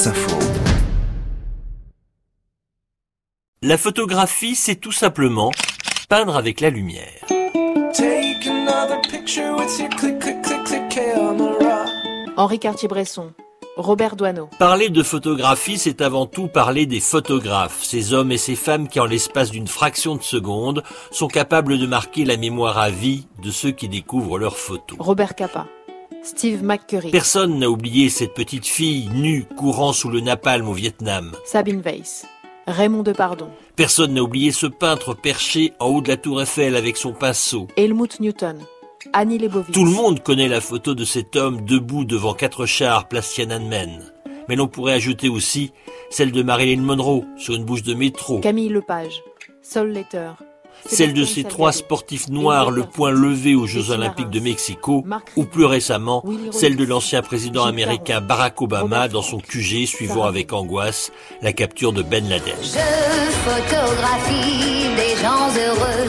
Mars Info. La photographie, c'est tout simplement peindre avec la lumière. Henri Cartier-Bresson, Robert Doisneau. Parler de photographie, c'est avant tout parler des photographes, ces hommes et ces femmes qui, en l'espace d'une fraction de seconde, sont capables de marquer la mémoire à vie de ceux qui découvrent leurs photos. Robert Capa, Steve McCurry. Personne n'a oublié cette petite fille nue courant sous le napalm au Vietnam. Sabine Weiss, Raymond Depardon. Personne n'a oublié ce peintre perché en haut de la tour Eiffel avec son pinceau. Helmut Newton, Annie Leibovitz. Tout le monde connaît la photo de cet homme debout devant 4 chars place Tiananmen. Mais l'on pourrait ajouter aussi celle de Marilyn Monroe sur une bouche de métro. Camille Lepage, Saul Leiter. Celle de ces 3 sportifs noirs le point levé aux Jeux Olympiques de Mexico, ou plus récemment, celle de l'ancien président américain Barack Obama dans son QG suivant avec angoisse la capture de Ben Laden. Je photographie des gens heureux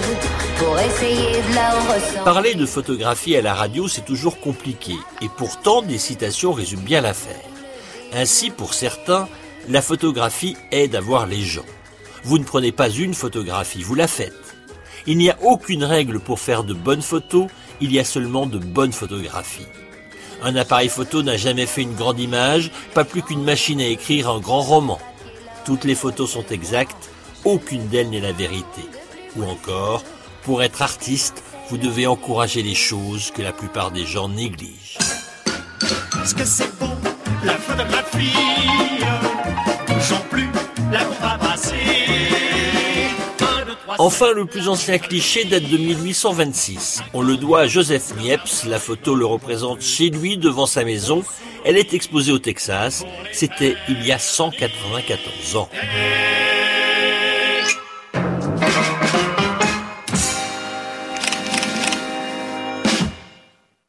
pour essayer de leur ressentir. Parler de photographie à la radio, c'est toujours compliqué, et pourtant des citations résument bien l'affaire. Ainsi, pour certains, la photographie aide à voir les gens. Vous ne prenez pas une photographie, vous la faites. Il n'y a aucune règle pour faire de bonnes photos, il y a seulement de bonnes photographies. Un appareil photo n'a jamais fait une grande image, pas plus qu'une machine à écrire un grand roman. Toutes les photos sont exactes, aucune d'elles n'est la vérité. Ou encore, pour être artiste, vous devez encourager les choses que la plupart des gens négligent. Est-ce que c'est beau, la photographie? J'en plus, la bombe à brasser. Enfin, le plus ancien cliché date de 1826. On le doit à Joseph Niepce, la photo le représente chez lui, devant sa maison. Elle est exposée au Texas, c'était il y a 194 ans.